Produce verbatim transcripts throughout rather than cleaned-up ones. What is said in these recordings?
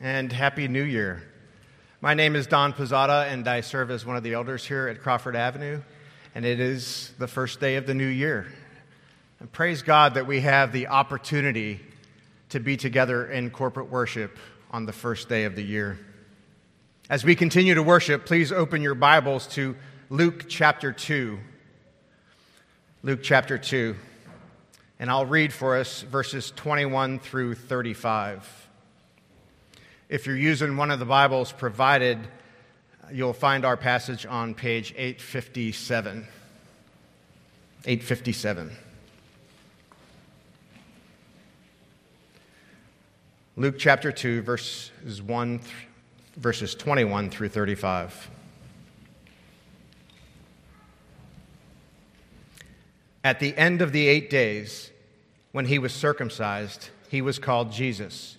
and Happy New Year. My name is Don Pizzata, and I serve as one of the elders here at Crawford Avenue, and it is the first day of the new year. And praise God that we have the opportunity to be together in corporate worship on the first day of the year. As we continue to worship, please open your Bibles to Luke chapter two. Luke chapter two. And I'll read for us verses twenty-one through thirty-five. If you're using one of the Bibles provided, you'll find our passage on page eight fifty-seven. eight fifty-seven. Luke chapter two, verses one, verses twenty-one through thirty-five. At the end of the eight days, when he was circumcised, he was called Jesus,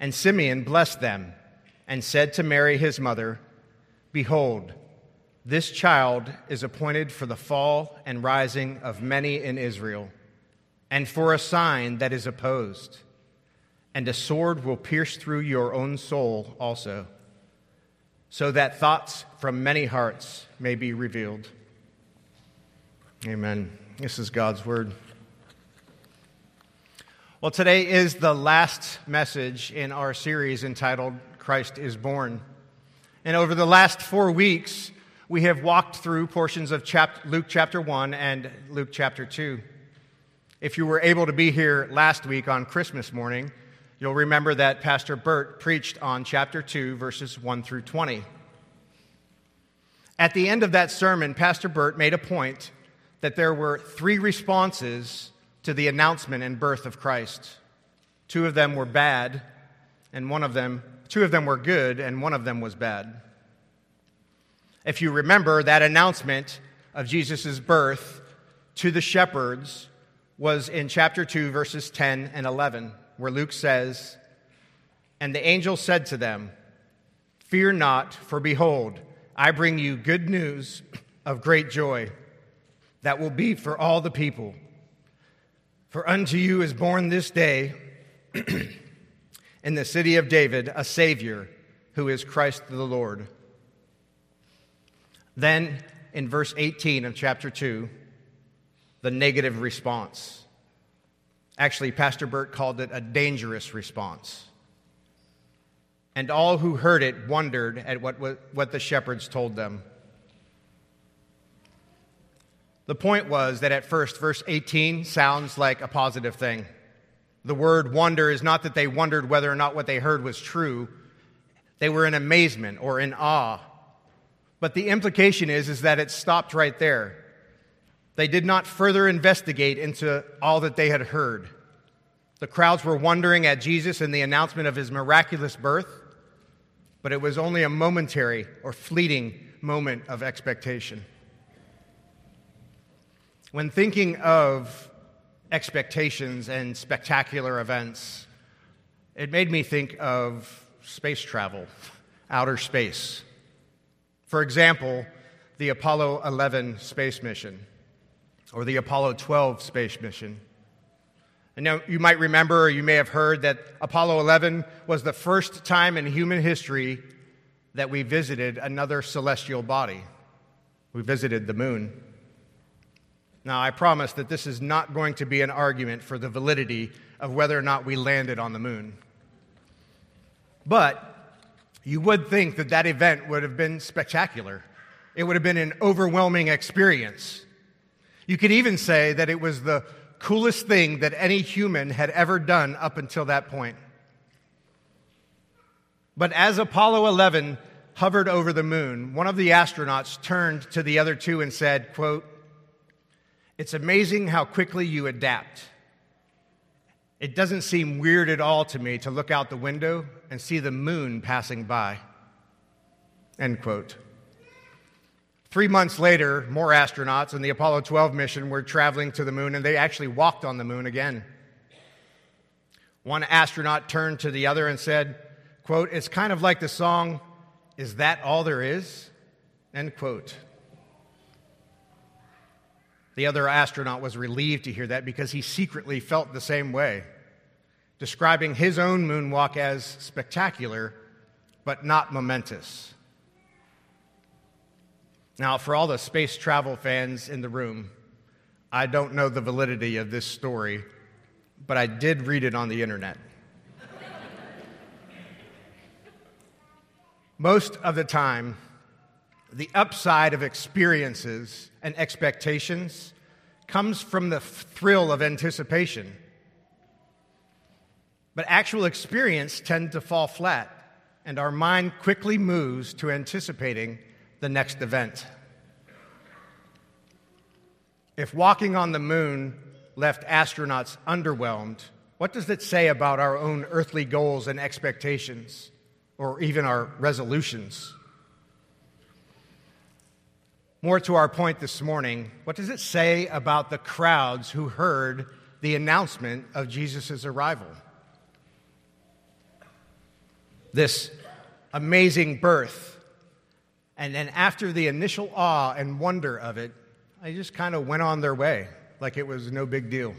And Simeon blessed them and said to Mary his mother, Behold, this child is appointed for the fall and rising of many in Israel, and for a sign that is opposed, and a sword will pierce through your own soul also, so that thoughts from many hearts may be revealed. Amen. This is God's word. Well, today is the last message in our series entitled, Christ is Born. And over the last four weeks, we have walked through portions of Luke chapter one and Luke chapter two. If you were able to be here last week on Christmas morning, you'll remember that Pastor Burt preached on chapter two, verses one through twenty. At the end of that sermon, Pastor Burt made a point that there were three responses to the announcement and birth of Christ. Two of them were bad, and one of them, two of them were good, and one of them was bad. If you remember, that announcement of Jesus' birth to the shepherds was in chapter two, verses ten and eleven. Where Luke says, And the angel said to them, Fear not, for behold, I bring you good news of great joy that will be for all the people. For unto you is born this day in the city of David a Savior, who is Christ the Lord. Then in verse eighteen of chapter two, the negative response. Actually, Pastor Burt called it a dangerous response. And all who heard it wondered at what, what, what the shepherds told them. The point was that at first, verse eighteen sounds like a positive thing. The word wonder is not that they wondered whether or not what they heard was true. They were in amazement or in awe. But the implication is, is that it stopped right there. They did not further investigate into all that they had heard. The crowds were wondering at Jesus and the announcement of his miraculous birth, but it was only a momentary or fleeting moment of expectation. When thinking of expectations and spectacular events, it made me think of space travel. outer space. For example, the Apollo eleven space mission or the Apollo twelve space mission. And now you might remember, or you may have heard, that Apollo eleven was the first time in human history that we visited another celestial body. We visited the moon. Now, I promise that this is not going to be an argument for the validity of whether or not we landed on the moon. But you would think that that event would have been spectacular. It would have been an overwhelming experience. You could even say that it was the coolest thing that any human had ever done up until that point. But as Apollo eleven hovered over the moon, one of the astronauts turned to the other two and said, quote, "It's amazing how quickly you adapt. It doesn't seem weird at all to me to look out the window and see the moon passing by." End quote. Three months later, more astronauts in the Apollo twelve mission were traveling to the moon, and they actually walked on the moon again. One astronaut turned to the other and said, quote, "It's kind of like the song, 'Is That All There Is?'" End quote. The other astronaut was relieved to hear that because he secretly felt the same way, describing his own moonwalk as spectacular but not momentous. Now, for all the space travel fans in the room, I don't know the validity of this story, but I did read it on the internet. Most of the time, the upside of experiences and expectations comes from the thrill of anticipation. But actual experience tend to fall flat, and our mind quickly moves to anticipating the next event. If walking on the moon left astronauts underwhelmed, what does it say about our own earthly goals and expectations, or even our resolutions? More to our point this morning, what does it say about the crowds who heard the announcement of Jesus' arrival? This amazing birth. And then after the initial awe and wonder of it, they just kind of went on their way like it was no big deal.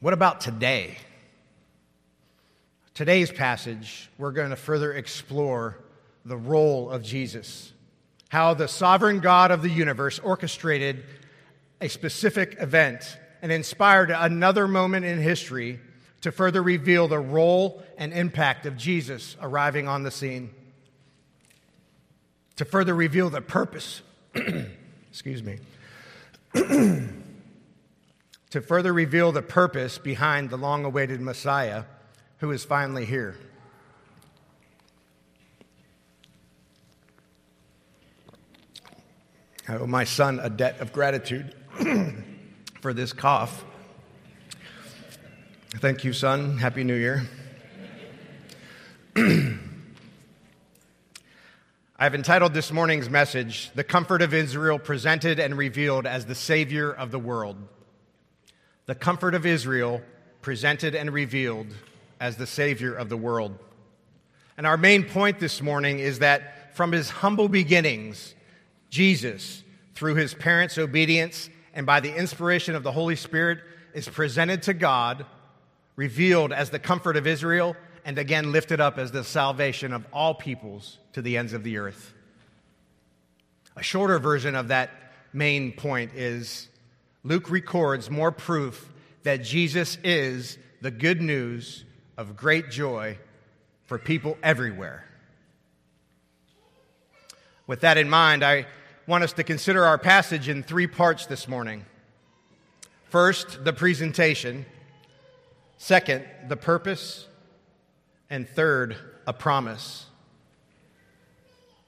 What about today? Today's passage, we're going to further explore the role of Jesus, how the sovereign God of the universe orchestrated a specific event and inspired another moment in history to further reveal the role and impact of Jesus arriving on the scene, to further reveal the purpose, excuse me, to further reveal the purpose behind the long-awaited Messiah who is finally here. I owe my son a debt of gratitude for this cough. Thank you, son. Happy New Year. I've entitled this morning's message, "The Comfort of Israel Presented and Revealed as the Savior of the World." The Comfort of Israel Presented and Revealed as the Savior of the World. And our main point this morning is that from his humble beginnings, Jesus, through his parents' obedience and by the inspiration of the Holy Spirit, is presented to God, revealed as the comfort of Israel, and again lifted up as the salvation of all peoples to the ends of the earth. A shorter version of that main point is Luke records more proof that Jesus is the good news of great joy for people everywhere. With that in mind, I want us to consider our passage in three parts this morning. First, the presentation. Second, the purpose, and third, a promise.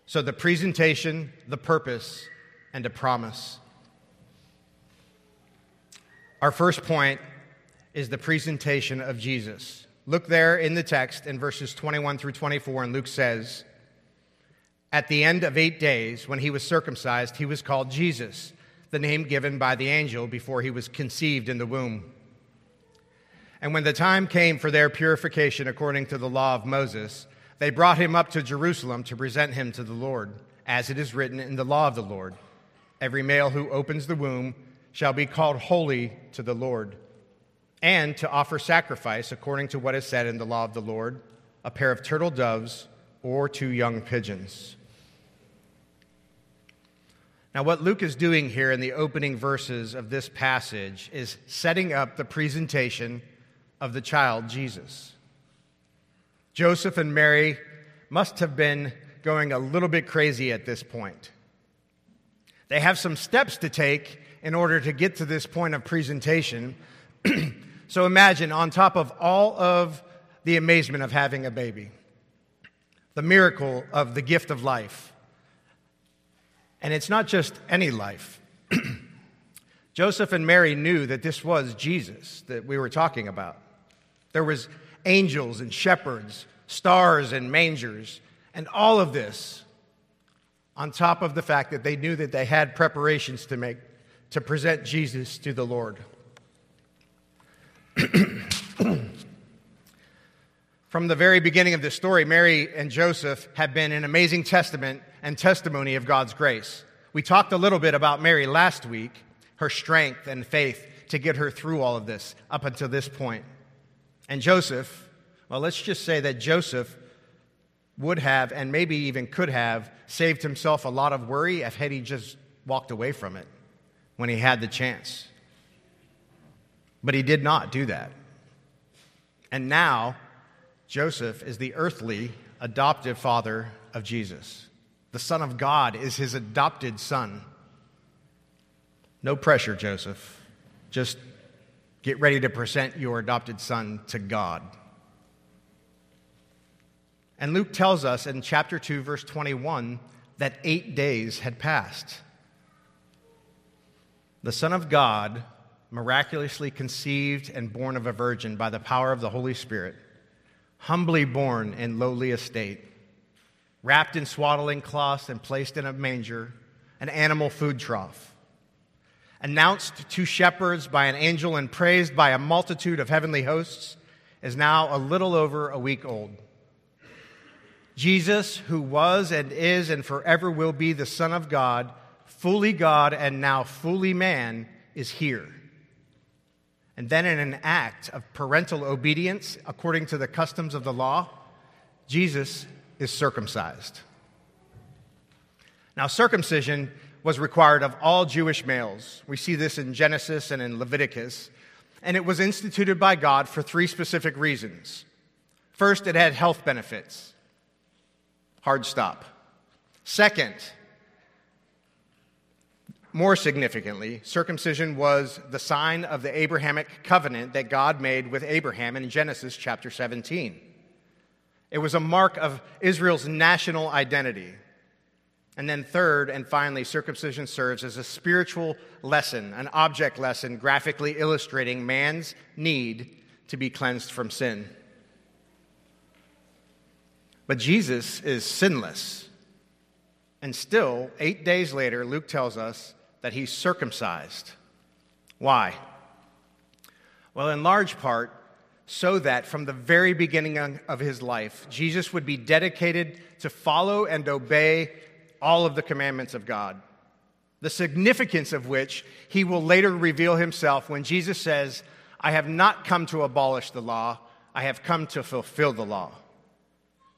So the presentation, the purpose, and a promise. Our first point is the presentation of Jesus. Look there in the text in verses twenty-one through twenty-four, and Luke says, "At the end of eight days, when he was circumcised, he was called Jesus, the name given by the angel before he was conceived in the womb. And when the time came for their purification according to the law of Moses, they brought him up to Jerusalem to present him to the Lord, as it is written in the law of the Lord. Every male who opens the womb shall be called holy to the Lord, and to offer sacrifice according to what is said in the law of the Lord, a pair of turtle doves or two young pigeons. Now, what Luke is doing here in the opening verses of this passage is setting up the presentation of the child Jesus. Joseph and Mary must have been going a little bit crazy at this point. They have some steps to take in order to get to this point of presentation. So imagine, on top of all of the amazement of having a baby, the miracle of the gift of life. And it's not just any life. Joseph and Mary knew that this was Jesus that we were talking about. There was angels and shepherds, stars and mangers, and all of this on top of the fact that they knew that they had preparations to make to present Jesus to the Lord. From the very beginning of this story, Mary and Joseph have been an amazing testament and testimony of God's grace. We talked a little bit about Mary last week, her strength and faith to get her through all of this up until this point. And Joseph, well, let's just say that Joseph would have, and maybe even could have, saved himself a lot of worry if had he just walked away from it when he had the chance. But he did not do that. And now, Joseph is the earthly adoptive father of Jesus. The Son of God is his adopted son. No pressure, Joseph. Just get ready to present your adopted son to God. And Luke tells us in chapter two, verse twenty-one, that eight days had passed. The Son of God, miraculously conceived and born of a virgin by the power of the Holy Spirit, humbly born in lowly estate, wrapped in swaddling cloths and placed in a manger, an animal food trough, announced to shepherds by an angel and praised by a multitude of heavenly hosts, is now a little over a week old. Jesus, who was and is and forever will be the Son of God, fully God and now fully man, is here. And then in an act of parental obedience, according to the customs of the law, Jesus is circumcised. Now, circumcision was required of all Jewish males. We see this in Genesis and in Leviticus. And it was instituted by God for three specific reasons. First, it had health benefits. Hard stop. Second, more significantly, circumcision was the sign of the Abrahamic covenant that God made with Abraham in Genesis chapter seventeen. It was a mark of Israel's national identity. And then third and finally, circumcision serves as a spiritual lesson, an object lesson graphically illustrating man's need to be cleansed from sin. But Jesus is sinless. And still, eight days later, Luke tells us that he's circumcised. Why? Well, in large part, so that from the very beginning of his life, Jesus would be dedicated to follow and obey all of the commandments of God, the significance of which he will later reveal himself when Jesus says, "I have not come to abolish the law, I have come to fulfill the law."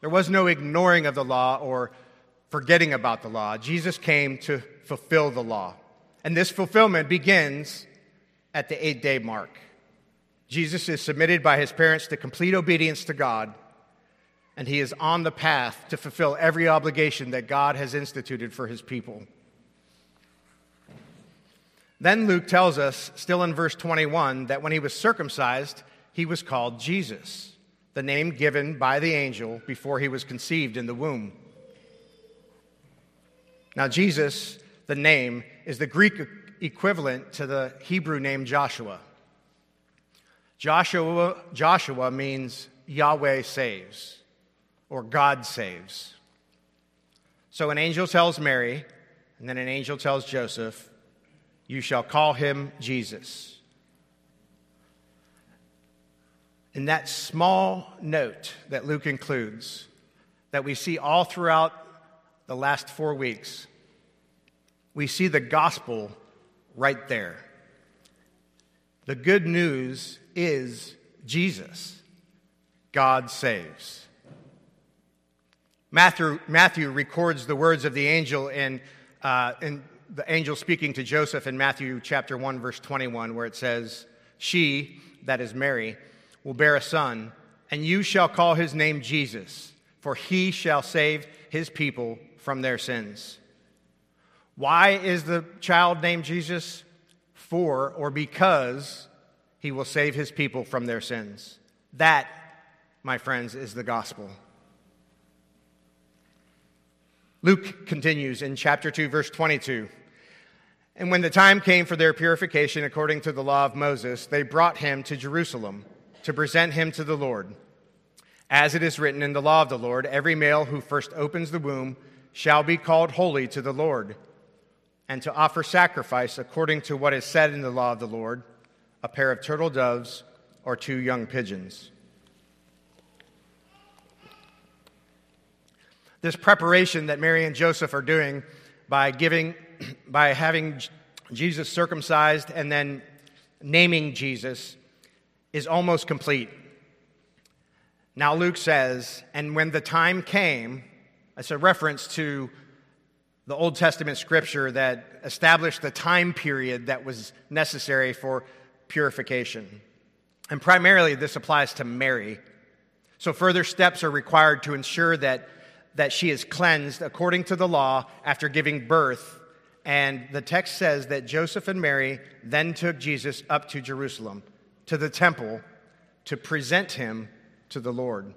There was no ignoring of the law or forgetting about the law. Jesus came to fulfill the law. And this fulfillment begins at the eight-day mark. Jesus is submitted by his parents to complete obedience to God, and he is on the path to fulfill every obligation that God has instituted for his people. Then Luke tells us, still in verse twenty-one, that when he was circumcised, he was called Jesus, the name given by the angel before he was conceived in the womb. Now, Jesus, the name, is the Greek equivalent to the Hebrew name Joshua. Joshua, Joshua means Yahweh saves, or God saves. So an angel tells Mary, and then an angel tells Joseph, "You shall call him Jesus." in that small note that Luke includes, that we see all throughout the last four weeks, we see the gospel right there. The good news is Jesus. God saves. Matthew, Matthew records the words of the angel in, uh, in the angel speaking to Joseph in Matthew chapter one, verse twenty-one, where it says, "She," that is Mary, "will bear a son, and you shall call his name Jesus, for he shall save his people from their sins." Why is the child named Jesus? For or because he will save his people from their sins. That, my friends, is the gospel. Luke continues in chapter two, verse twenty-two. "And when the time came for their purification according to the law of Moses, they brought him to Jerusalem to present him to the Lord. As it is written in the law of the Lord, every male who first opens the womb shall be called holy to the Lord, and to offer sacrifice according to what is said in the law of the Lord, a pair of turtle doves or two young pigeons." This preparation that Mary and Joseph are doing by giving, by having Jesus circumcised and then naming Jesus is almost complete. Now Luke says, "And when the time came," it's a reference to the Old Testament scripture that established the time period that was necessary for purification. And primarily this applies to Mary. So further steps are required to ensure that that she is cleansed according to the law after giving birth. And the text says that Joseph and Mary then took Jesus up to Jerusalem, to the temple, to present him to the Lord,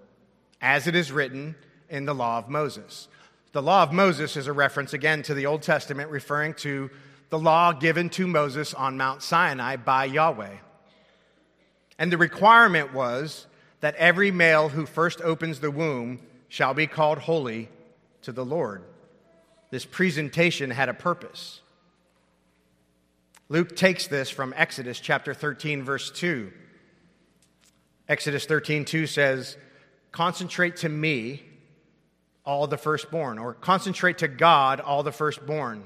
as it is written in the law of Moses. The law of Moses is a reference, again, to the Old Testament, referring to the law given to Moses on Mount Sinai by Yahweh. And the requirement was that every male who first opens the womb shall be called holy to the Lord. This presentation had a purpose. Luke takes this from Exodus chapter thirteen, verse two. Exodus thirteen two says, "Concentrate to me all the firstborn," or "concentrate to God all the firstborn,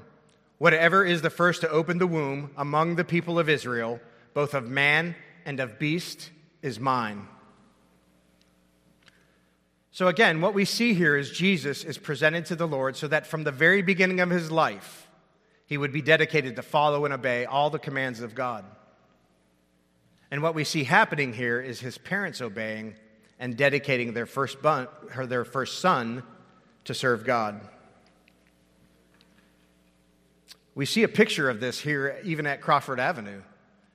whatever is the first to open the womb among the people of Israel, both of man and of beast, is mine." So again, what we see here is Jesus is presented to the Lord so that from the very beginning of his life, he would be dedicated to follow and obey all the commands of God. And what we see happening here is his parents obeying and dedicating their first, bun- or their first son to serve God. We see a picture of this here even at Crawford Avenue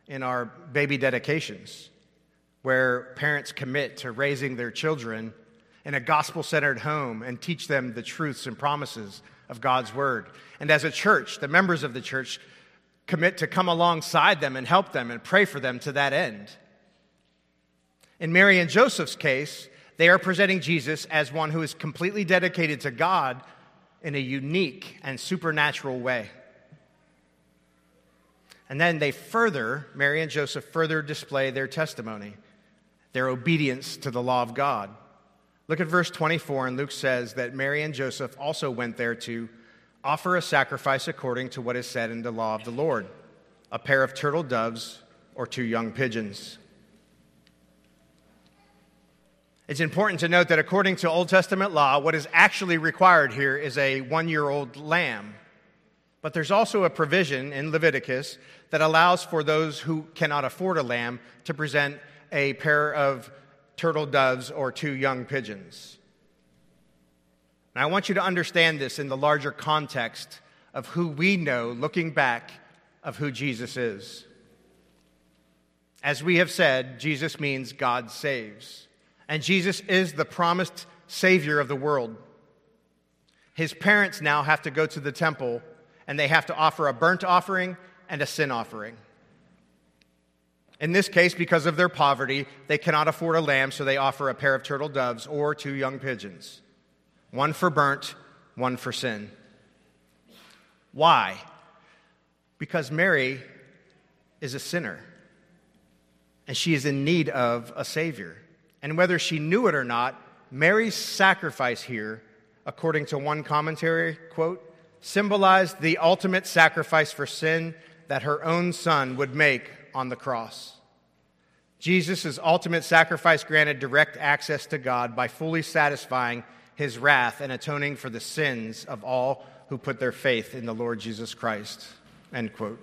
in our baby dedications, where parents commit to raising their children in a gospel-centered home and teach them the truths and promises of God's word. And as a church, the members of the church commit to come alongside them and help them and pray for them to that end. In Mary and Joseph's case, they are presenting Jesus as one who is completely dedicated to God in a unique and supernatural way. And then they further, Mary and Joseph further display their testimony, their obedience to the law of God. Look at verse twenty-four, and Luke says that Mary and Joseph also went there to offer a sacrifice according to what is said in the law of the Lord, a pair of turtle doves or two young pigeons. It's important to note that according to Old Testament law, what is actually required here is a one-year-old lamb. But there's also a provision in Leviticus that allows for those who cannot afford a lamb to present a pair of turtle doves or two young pigeons. And I want you to understand this in the larger context of who we know, looking back, of who Jesus is. As we have said, Jesus means God saves. And Jesus is the promised Savior of the world. His parents now have to go to the temple, and they have to offer a burnt offering and a sin offering. In this case, because of their poverty, they cannot afford a lamb, so they offer a pair of turtle doves or two young pigeons. One for burnt, one for sin. Why? Because Mary is a sinner, and she is in need of a Savior. and whether she knew it or not, Mary's sacrifice here, according to one commentary, quote, symbolized the ultimate sacrifice for sin that her own son would make on the cross. Jesus' ultimate sacrifice granted direct access to God by fully satisfying his wrath and atoning for the sins of all who put their faith in the Lord Jesus Christ, end quote.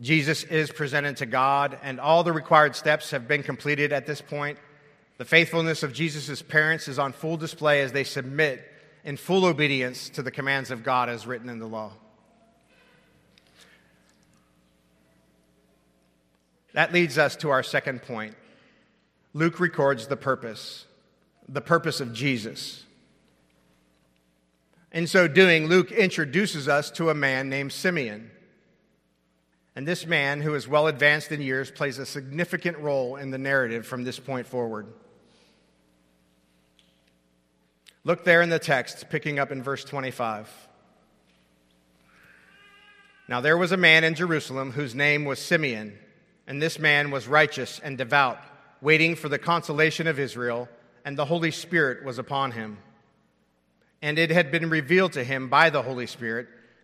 Jesus is presented to God, and all the required steps have been completed at this point. The faithfulness of Jesus' parents is on full display as they submit in full obedience to the commands of God as written in the law. That leads us to our second point. Luke records the purpose, the purpose of Jesus. In so doing, Luke introduces us to a man named Simeon. And this man, who is well advanced in years, plays a significant role in the narrative from this point forward. Look there in the text, picking up in verse twenty-five. Now there was a man in Jerusalem whose name was Simeon, and this man was righteous and devout, waiting for the consolation of Israel, and the Holy Spirit was upon him. And it had been revealed to him by the Holy Spirit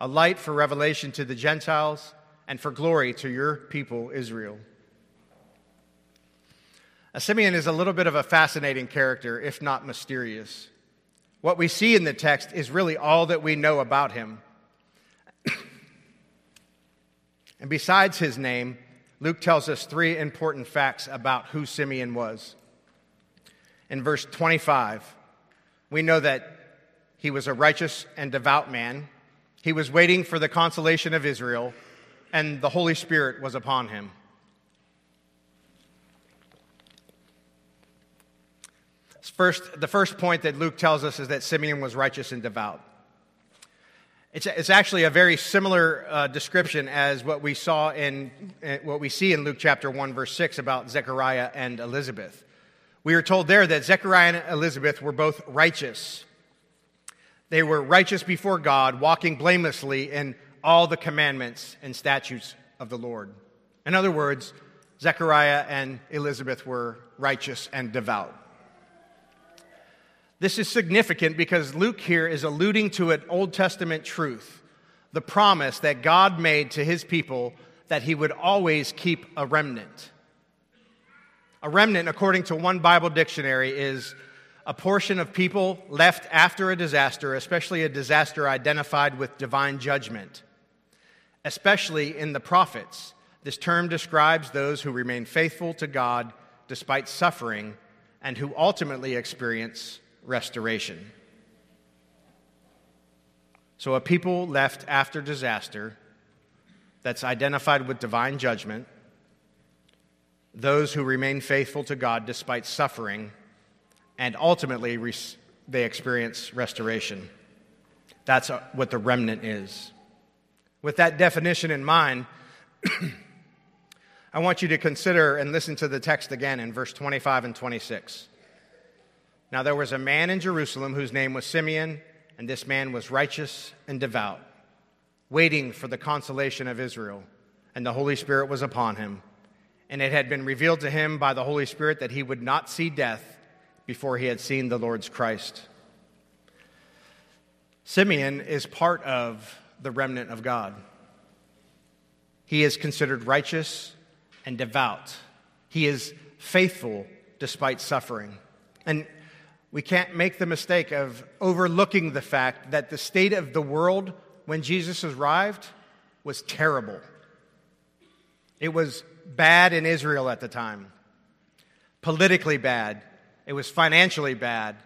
a light for revelation to the Gentiles, and for glory to your people Israel. Now, Simeon is a little bit of a fascinating character, if not mysterious. What we see in the text is really all that we know about him. And besides his name, Luke tells us three important facts about who Simeon was. In verse twenty-five, we know that he was a righteous and devout man. He was waiting for the consolation of Israel, and the Holy Spirit was upon him. First, the first point that Luke tells us is that Simeon was righteous and devout. It's, it's actually a very similar uh, description as what we saw in uh, what we see in Luke chapter one, verse six about Zechariah and Elizabeth. We are told there that Zechariah and Elizabeth were both righteous. They were righteous before God, walking blamelessly in all the commandments and statutes of the Lord. In other words, Zechariah and Elizabeth were righteous and devout. This is significant because Luke here is alluding to an Old Testament truth, the promise that God made to his people that he would always keep a remnant. A remnant, according to one Bible dictionary, is a portion of people left after a disaster, especially a disaster identified with divine judgment. Especially in the prophets, this term describes those who remain faithful to God despite suffering and who ultimately experience restoration. So a people left after disaster that's identified with divine judgment, those who remain faithful to God despite suffering, and ultimately res- they experience restoration. That's a, what the remnant is. With that definition in mind, I want you to consider and listen to the text again in verse twenty-five and twenty-six. Now there was a man in Jerusalem whose name was Simeon, and this man was righteous and devout, waiting for the consolation of Israel, and the Holy Spirit was upon him. And it had been revealed to him by the Holy Spirit that he would not see death before he had seen the Lord's Christ. Simeon is part of the remnant of God. He is considered righteous and devout. He is faithful despite suffering. And we can't make the mistake of overlooking the fact that the state of the world when Jesus arrived was terrible. It was bad in Israel at the time. Politically bad. It was financially bad.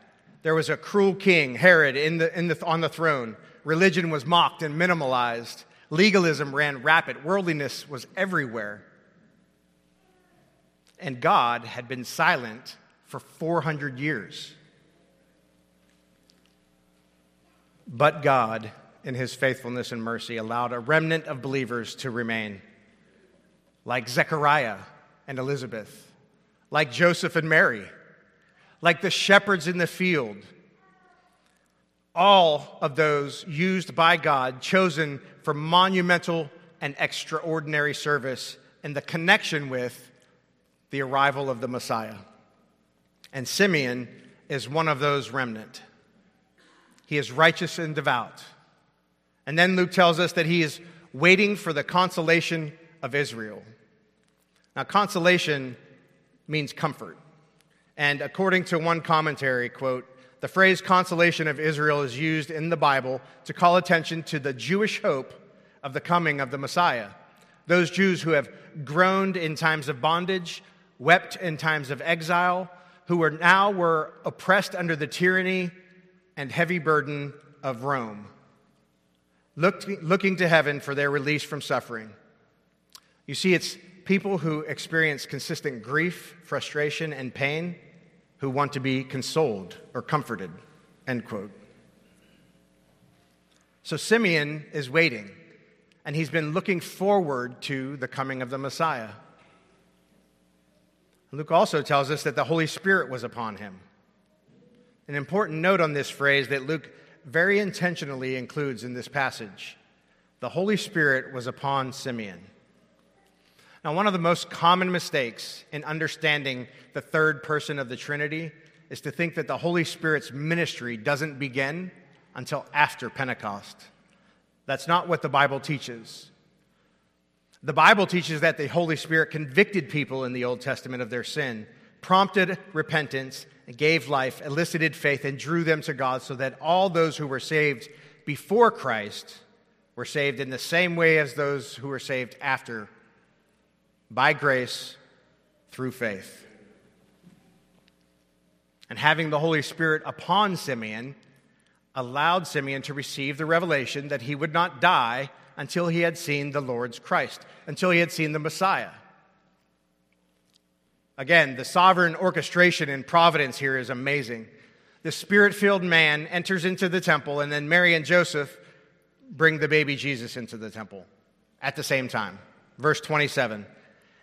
There was a cruel king, Herod, in the, in the, on the throne. Religion was mocked and minimalized. Legalism ran rampant. Worldliness was everywhere. and God had been silent for four hundred years. But God, in his faithfulness and mercy, allowed a remnant of believers to remain, like Zechariah and Elizabeth, like Joseph and Mary, like the shepherds in the field. All of those used by God, chosen for monumental and extraordinary service and the connection with the arrival of the Messiah. And Simeon is one of those remnant. He is righteous and devout. And then Luke tells us that he is waiting for the consolation of Israel. Now, consolation means comfort. And according to one commentary, quote, the phrase consolation of Israel is used in the Bible to call attention to the Jewish hope of the coming of the Messiah. Those Jews who have groaned in times of bondage, wept in times of exile, who were now were oppressed under the tyranny and heavy burden of Rome, looking to heaven for their release from suffering. You see, it's people who experience consistent grief, frustration, and pain who want to be consoled or comforted, end quote. So Simeon is waiting, and he's been looking forward to the coming of the Messiah. Luke also tells us that the Holy Spirit was upon him. An important note on this phrase that Luke very intentionally includes in this passage. The Holy Spirit was upon Simeon. Now, one of the most common mistakes in understanding the third person of the Trinity is to think that the Holy Spirit's ministry doesn't begin until after Pentecost. That's not what the Bible teaches. The Bible teaches that the Holy Spirit convicted people in the Old Testament of their sin, prompted repentance, gave life, elicited faith, and drew them to God so that all those who were saved before Christ were saved in the same way as those who were saved after, by grace, through faith. And having the Holy Spirit upon Simeon allowed Simeon to receive the revelation that he would not die until he had seen the Lord's Christ, until he had seen the Messiah. Again, the sovereign orchestration and providence here is amazing. The Spirit-filled man enters into the temple, and then Mary and Joseph bring the baby Jesus into the temple at the same time. Verse twenty-seven,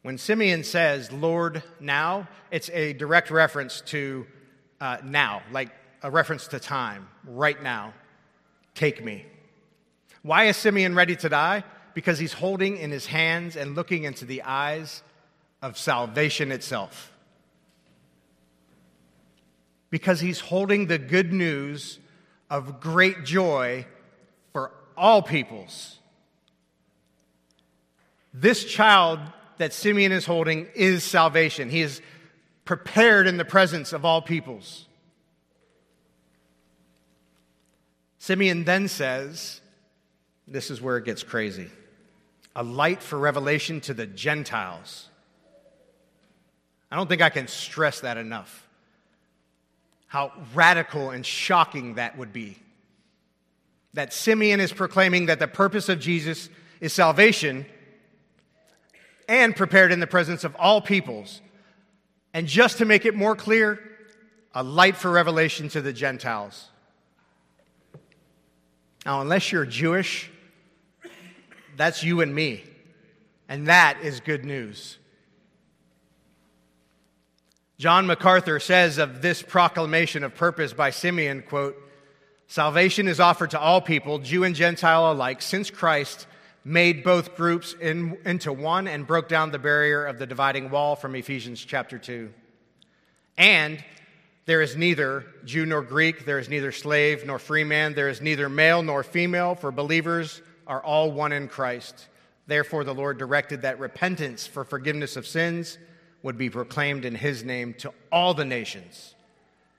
When Simeon says, Lord, now, it's a direct reference to uh, now, like a reference to time, right now. Take me. Why is Simeon ready to die? Because he's holding in his hands and looking into the eyes of salvation itself. Because he's holding the good news of great joy for all peoples. This child that Simeon is holding is salvation. He is prepared in the presence of all peoples. Simeon then says, this is where it gets crazy, a light for revelation to the Gentiles. I don't think I can stress that enough, how radical and shocking that would be. That Simeon is proclaiming that the purpose of Jesus is salvation, and prepared in the presence of all peoples. And just to make it more clear, a light for revelation to the Gentiles. Now, unless you're Jewish, that's you and me. And that is good news. John MacArthur says of this proclamation of purpose by Simeon, quote, salvation is offered to all people, Jew and Gentile alike, since Christ made both groups in, into one and broke down the barrier of the dividing wall from Ephesians chapter two. And there is neither Jew nor Greek, there is neither slave nor free man, there is neither male nor female, for believers are all one in Christ. Therefore, the Lord directed that repentance for forgiveness of sins would be proclaimed in his name to all the nations,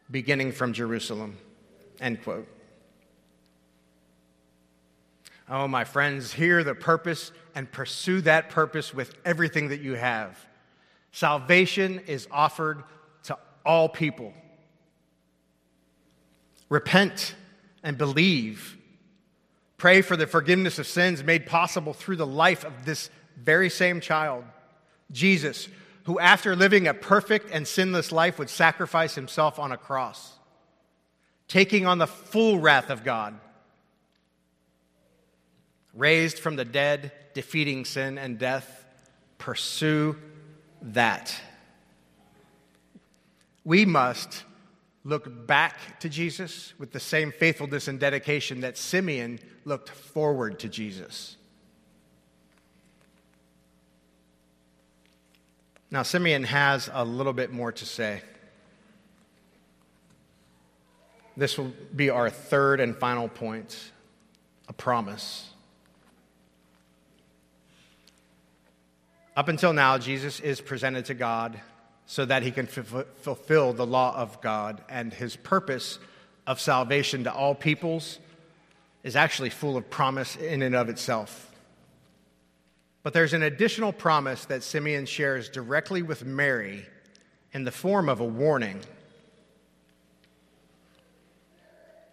beginning from Jerusalem." End quote. Oh, my friends, hear the purpose and pursue that purpose with everything that you have. Salvation is offered to all people. Repent and believe. Pray for the forgiveness of sins made possible through the life of this very same child, Jesus, who after living a perfect and sinless life would sacrifice himself on a cross, taking on the full wrath of God, raised from the dead, defeating sin and death. Pursue that. We must look back to Jesus with the same faithfulness and dedication that Simeon looked forward to Jesus. Now, Simeon has a little bit more to say. This will be our third and final point, a promise. Up until now, Jesus is presented to God so that he can f- fulfill the law of God, and his purpose of salvation to all peoples is actually full of promise in and of itself. But there's an additional promise that Simeon shares directly with Mary in the form of a warning.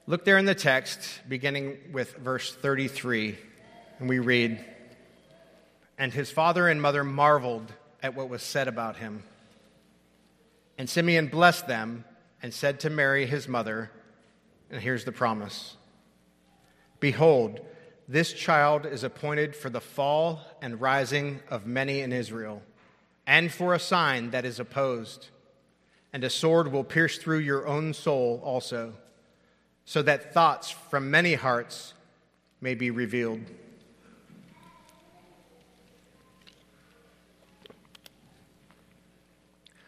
Look there in the text, beginning with verse thirty-three, and we read, "And his father and mother marveled at what was said about him. And Simeon blessed them and said to Mary, his mother," and here's the promise, "Behold, this child is appointed for the fall and rising of many in Israel, and for a sign that is opposed. And a sword will pierce through your own soul also, so that thoughts from many hearts may be revealed."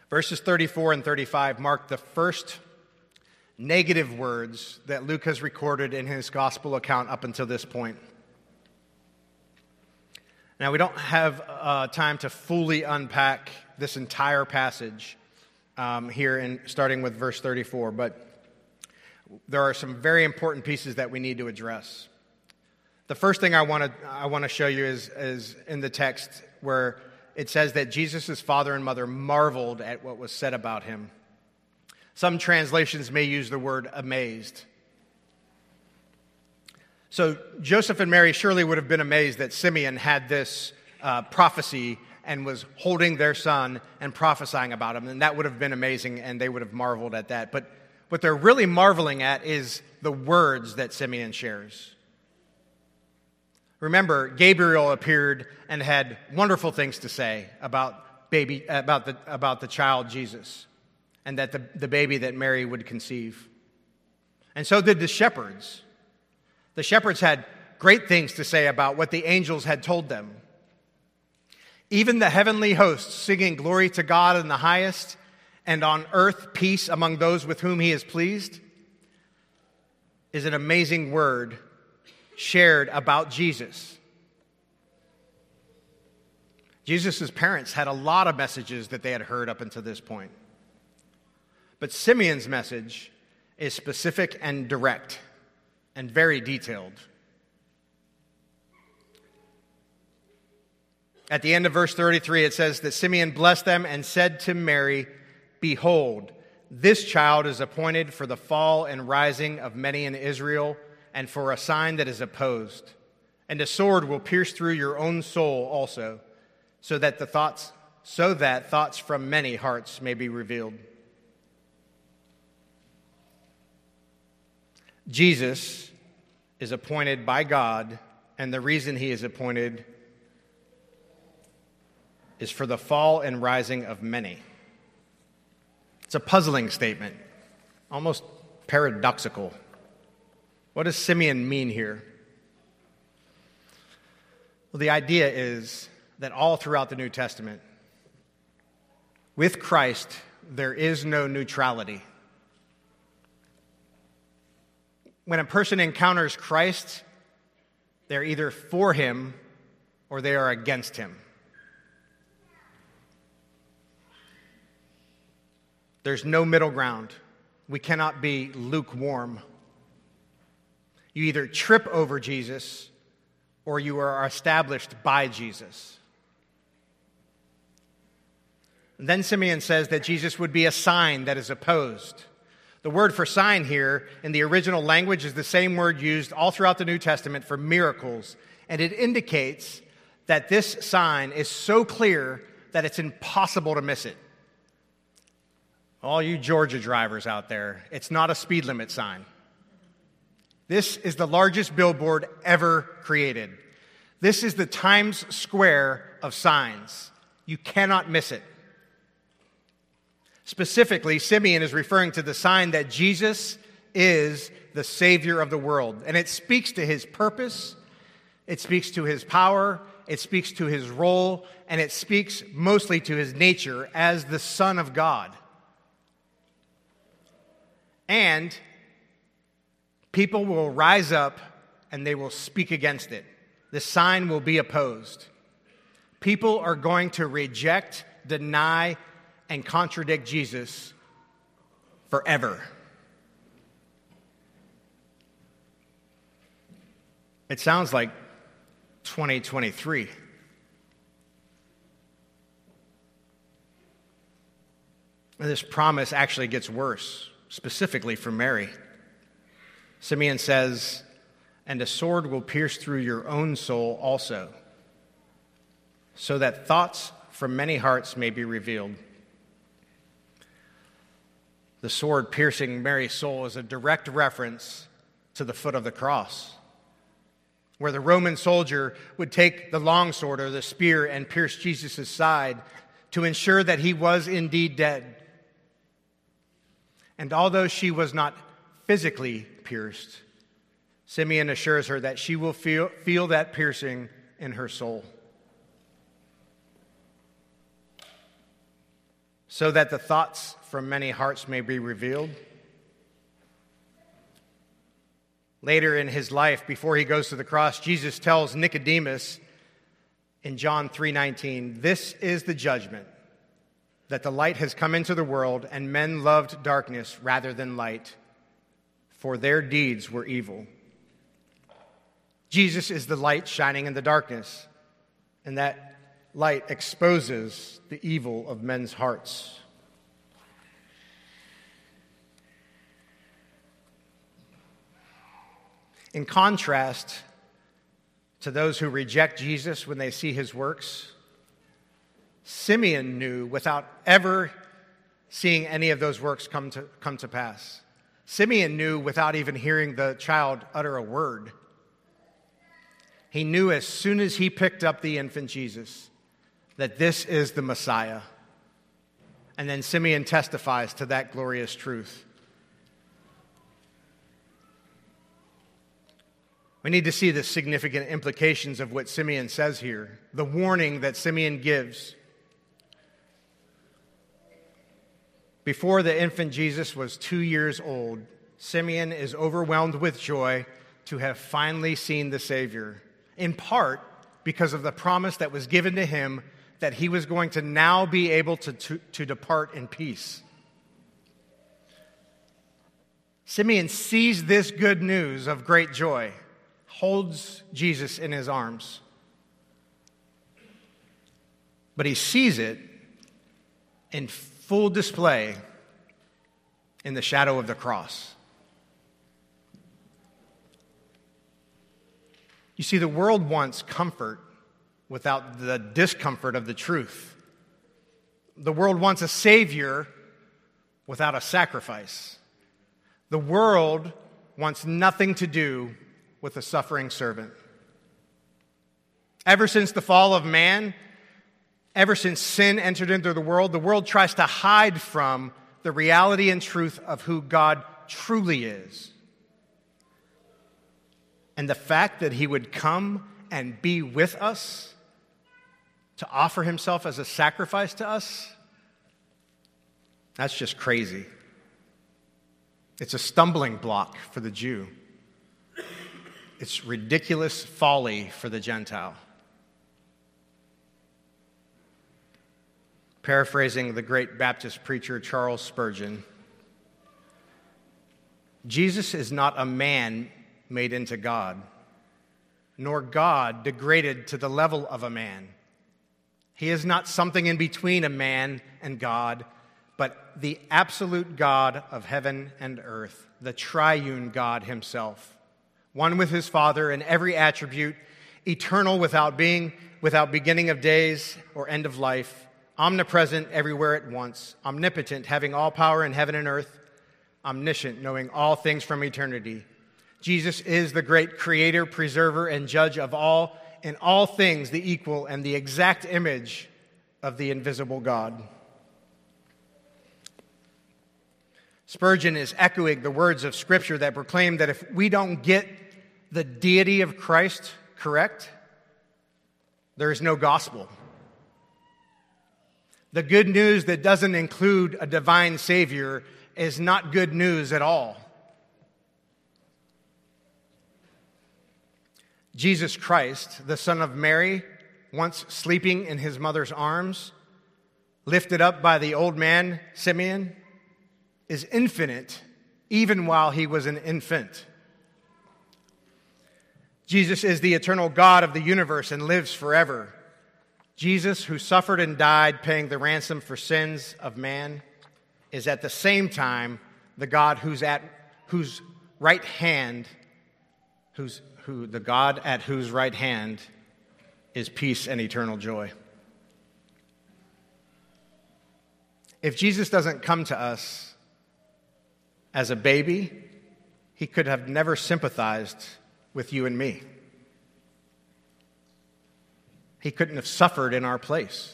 Verses thirty-four and thirty-five mark the first negative words that Luke has recorded in his gospel account up until this point. Now, we don't have uh, time to fully unpack this entire passage um, here, in, starting with verse thirty-four, but there are some very important pieces that we need to address. The first thing I want to I want to show you is, is in the text where it says that Jesus' father and mother marveled at what was said about him. Some translations may use the word amazed. So Joseph and Mary surely would have been amazed that Simeon had this uh, prophecy and was holding their son and prophesying about him. And that would have been amazing, and they would have marveled at that. But what they're really marveling at is the words that Simeon shares. Remember, Gabriel appeared and had wonderful things to say about baby, about the about the child Jesus, and that the, the baby that Mary would conceive. And so did the shepherds. The shepherds had great things to say about what the angels had told them. Even the heavenly hosts singing glory to God in the highest, and on earth peace among those with whom he is pleased, is an amazing word shared about Jesus. Jesus' parents had a lot of messages that they had heard up until this point. But Simeon's message is specific and direct and very detailed. At the end of verse thirty-three, it says that Simeon blessed them and said to Mary, "Behold, this child is appointed for the fall and rising of many in Israel, and for a sign that is opposed. And a sword will pierce through your own soul also, so that the thoughts, so that thoughts from many hearts may be revealed." Jesus is appointed by God, and the reason he is appointed is for the fall and rising of many. It's a puzzling statement, almost paradoxical. What does Simeon mean here? Well, the idea is that all throughout the New Testament, with Christ, there is no neutrality. When a person encounters Christ, they're either for him or they are against him. There's no middle ground. We cannot be lukewarm. You either trip over Jesus or you are established by Jesus. And then Simeon says that Jesus would be a sign that is opposed. The word for sign here in the original language is the same word used all throughout the New Testament for miracles, and it indicates that this sign is so clear that it's impossible to miss it. All you Georgia drivers out there, it's not a speed limit sign. This is the largest billboard ever created. This is the Times Square of signs. You cannot miss it. Specifically, Simeon is referring to the sign that Jesus is the Savior of the world. And it speaks to his purpose, it speaks to his power, it speaks to his role, and it speaks mostly to his nature as the Son of God. And people will rise up and they will speak against it. The sign will be opposed. People are going to reject, deny, and contradict Jesus forever. It sounds like twenty twenty-three. This promise actually gets worse. Specifically for Mary. Simeon says, and a sword will pierce through your own soul also, so that thoughts from many hearts may be revealed. The sword piercing Mary's soul is a direct reference to the foot of the cross, where the Roman soldier would take the long sword or the spear and pierce Jesus' side to ensure that he was indeed dead. And although she was not physically pierced, Simeon assures her that she will feel, feel that piercing in her soul. So that the thoughts from many hearts may be revealed. Later in his life, before he goes to the cross, Jesus tells Nicodemus in John three nineteen, "This is the judgment, that the light has come into the world, and men loved darkness rather than light, for their deeds were evil." Jesus is the light shining in the darkness, and that light exposes the evil of men's hearts. In contrast to those who reject Jesus when they see his works, Simeon knew without ever seeing any of those works come to, come to pass. Simeon knew without even hearing the child utter a word. He knew as soon as he picked up the infant Jesus that this is the Messiah. And then Simeon testifies to that glorious truth. We need to see the significant implications of what Simeon says here, the warning that Simeon gives. Before the infant Jesus was two years old, Simeon is overwhelmed with joy to have finally seen the Savior, in part because of the promise that was given to him that he was going to now be able to, to, to depart in peace. Simeon sees this good news of great joy, holds Jesus in his arms. But he sees it in full display in the shadow of the cross. You see, the world wants comfort without the discomfort of the truth. The world wants a savior without a sacrifice. The world wants nothing to do with a suffering servant. Ever since the fall of man, ever since sin entered into the world, the world tries to hide from the reality and truth of who God truly is. And the fact that he would come and be with us to offer himself as a sacrifice to us, that's just crazy. It's a stumbling block for the Jew. It's ridiculous folly for the Gentile. Paraphrasing the great Baptist preacher Charles Spurgeon, Jesus is not a man made into God, nor God degraded to the level of a man. He is not something in between a man and God, but the absolute God of heaven and earth, the triune God himself, one with his Father in every attribute, eternal without being, without beginning of days or end of life, omnipresent everywhere at once, omnipotent, having all power in heaven and earth, omniscient, knowing all things from eternity. Jesus is the great creator, preserver, and judge of all, in all things the equal and the exact image of the invisible God. Spurgeon is echoing the words of Scripture that proclaim that if we don't get the deity of Christ correct, there is no gospel. The good news that doesn't include a divine Savior is not good news at all. Jesus Christ, the Son of Mary, once sleeping in his mother's arms, lifted up by the old man, Simeon, is infinite even while he was an infant. Jesus is the eternal God of the universe and lives forever. Jesus, who suffered and died paying the ransom for sins of man, is at the same time the God who's at whose right hand, who's Who, the God at whose right hand is peace and eternal joy. If Jesus doesn't come to us as a baby, he could have never sympathized with you and me. He couldn't have suffered in our place.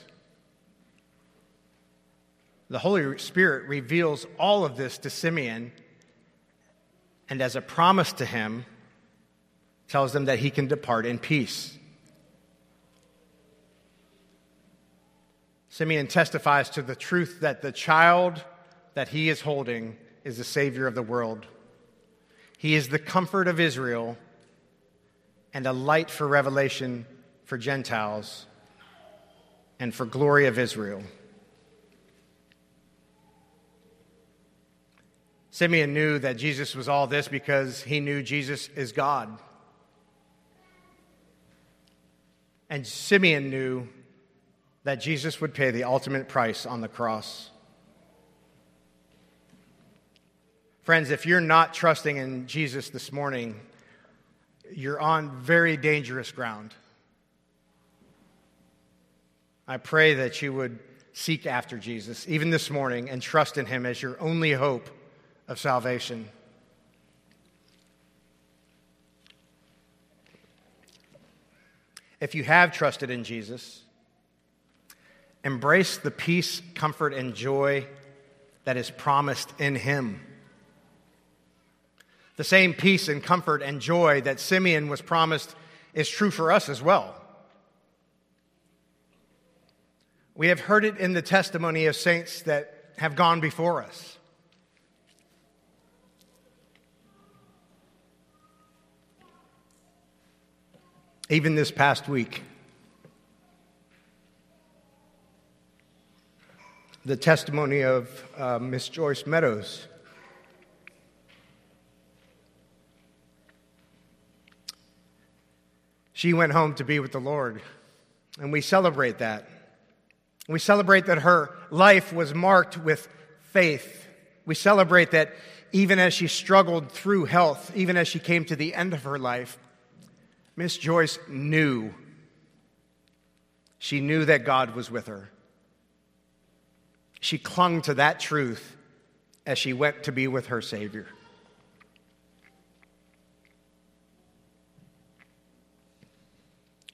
The Holy Spirit reveals all of this to Simeon, and as a promise to him, tells them that he can depart in peace. Simeon testifies to the truth that the child that he is holding is the Savior of the world. He is the comfort of Israel and a light for revelation for Gentiles and for glory of Israel. Simeon knew that Jesus was all this because he knew Jesus is God. And Simeon knew that Jesus would pay the ultimate price on the cross. Friends, if you're not trusting in Jesus this morning, you're on very dangerous ground. I pray that you would seek after Jesus, even this morning, and trust in him as your only hope of salvation. If you have trusted in Jesus, embrace the peace, comfort, and joy that is promised in him. The same peace and comfort and joy that Simeon was promised is true for us as well. We have heard it in the testimony of saints that have gone before us. Even this past week, the testimony of uh, Miss Joyce Meadows, she went home to be with the Lord, and we celebrate that. We celebrate that her life was marked with faith. We celebrate that even as she struggled through health, even as she came to the end of her life, Miss Joyce knew. She knew that God was with her. She clung to that truth as she went to be with her Savior.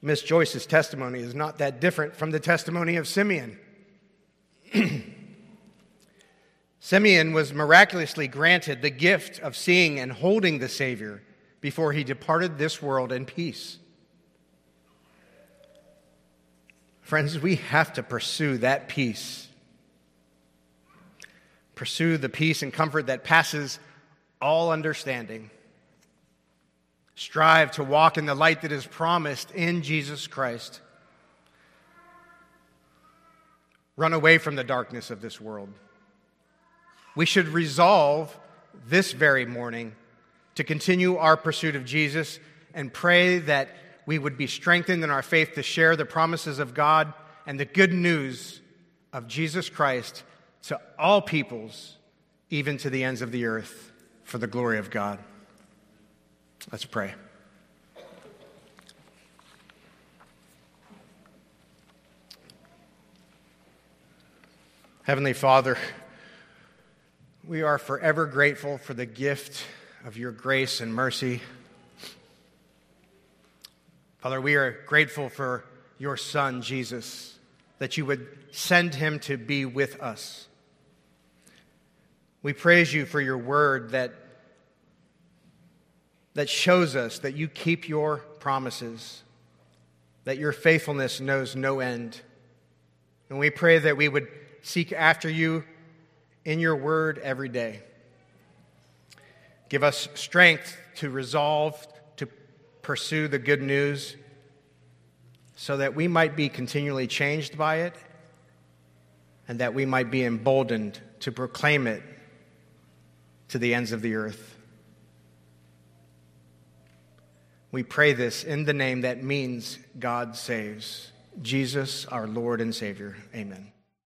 Miss Joyce's testimony is not that different from the testimony of Simeon. Simeon was miraculously granted the gift of seeing and holding the Savior before he departed this world in peace. Friends, we have to pursue that peace. Pursue the peace and comfort that passes all understanding. Strive to walk in the light that is promised in Jesus Christ. run away from the darkness of this world. We should resolve this very morning to continue our pursuit of Jesus and pray that we would be strengthened in our faith to share the promises of God and the good news of Jesus Christ to all peoples, even to the ends of the earth, for the glory of God. Let's pray. Heavenly Father, we are forever grateful for the gift of your grace and mercy. Father, we are grateful for your Son, Jesus, that you would send him to be with us. We praise you for your word that, that shows us that you keep your promises, that your faithfulness knows no end. And we pray that we would seek after you in your word every day. Give us strength to resolve to pursue the good news so that we might be continually changed by it and that we might be emboldened to proclaim it to the ends of the earth. We pray this in the name that means God saves, Jesus, our Lord and Savior. Amen.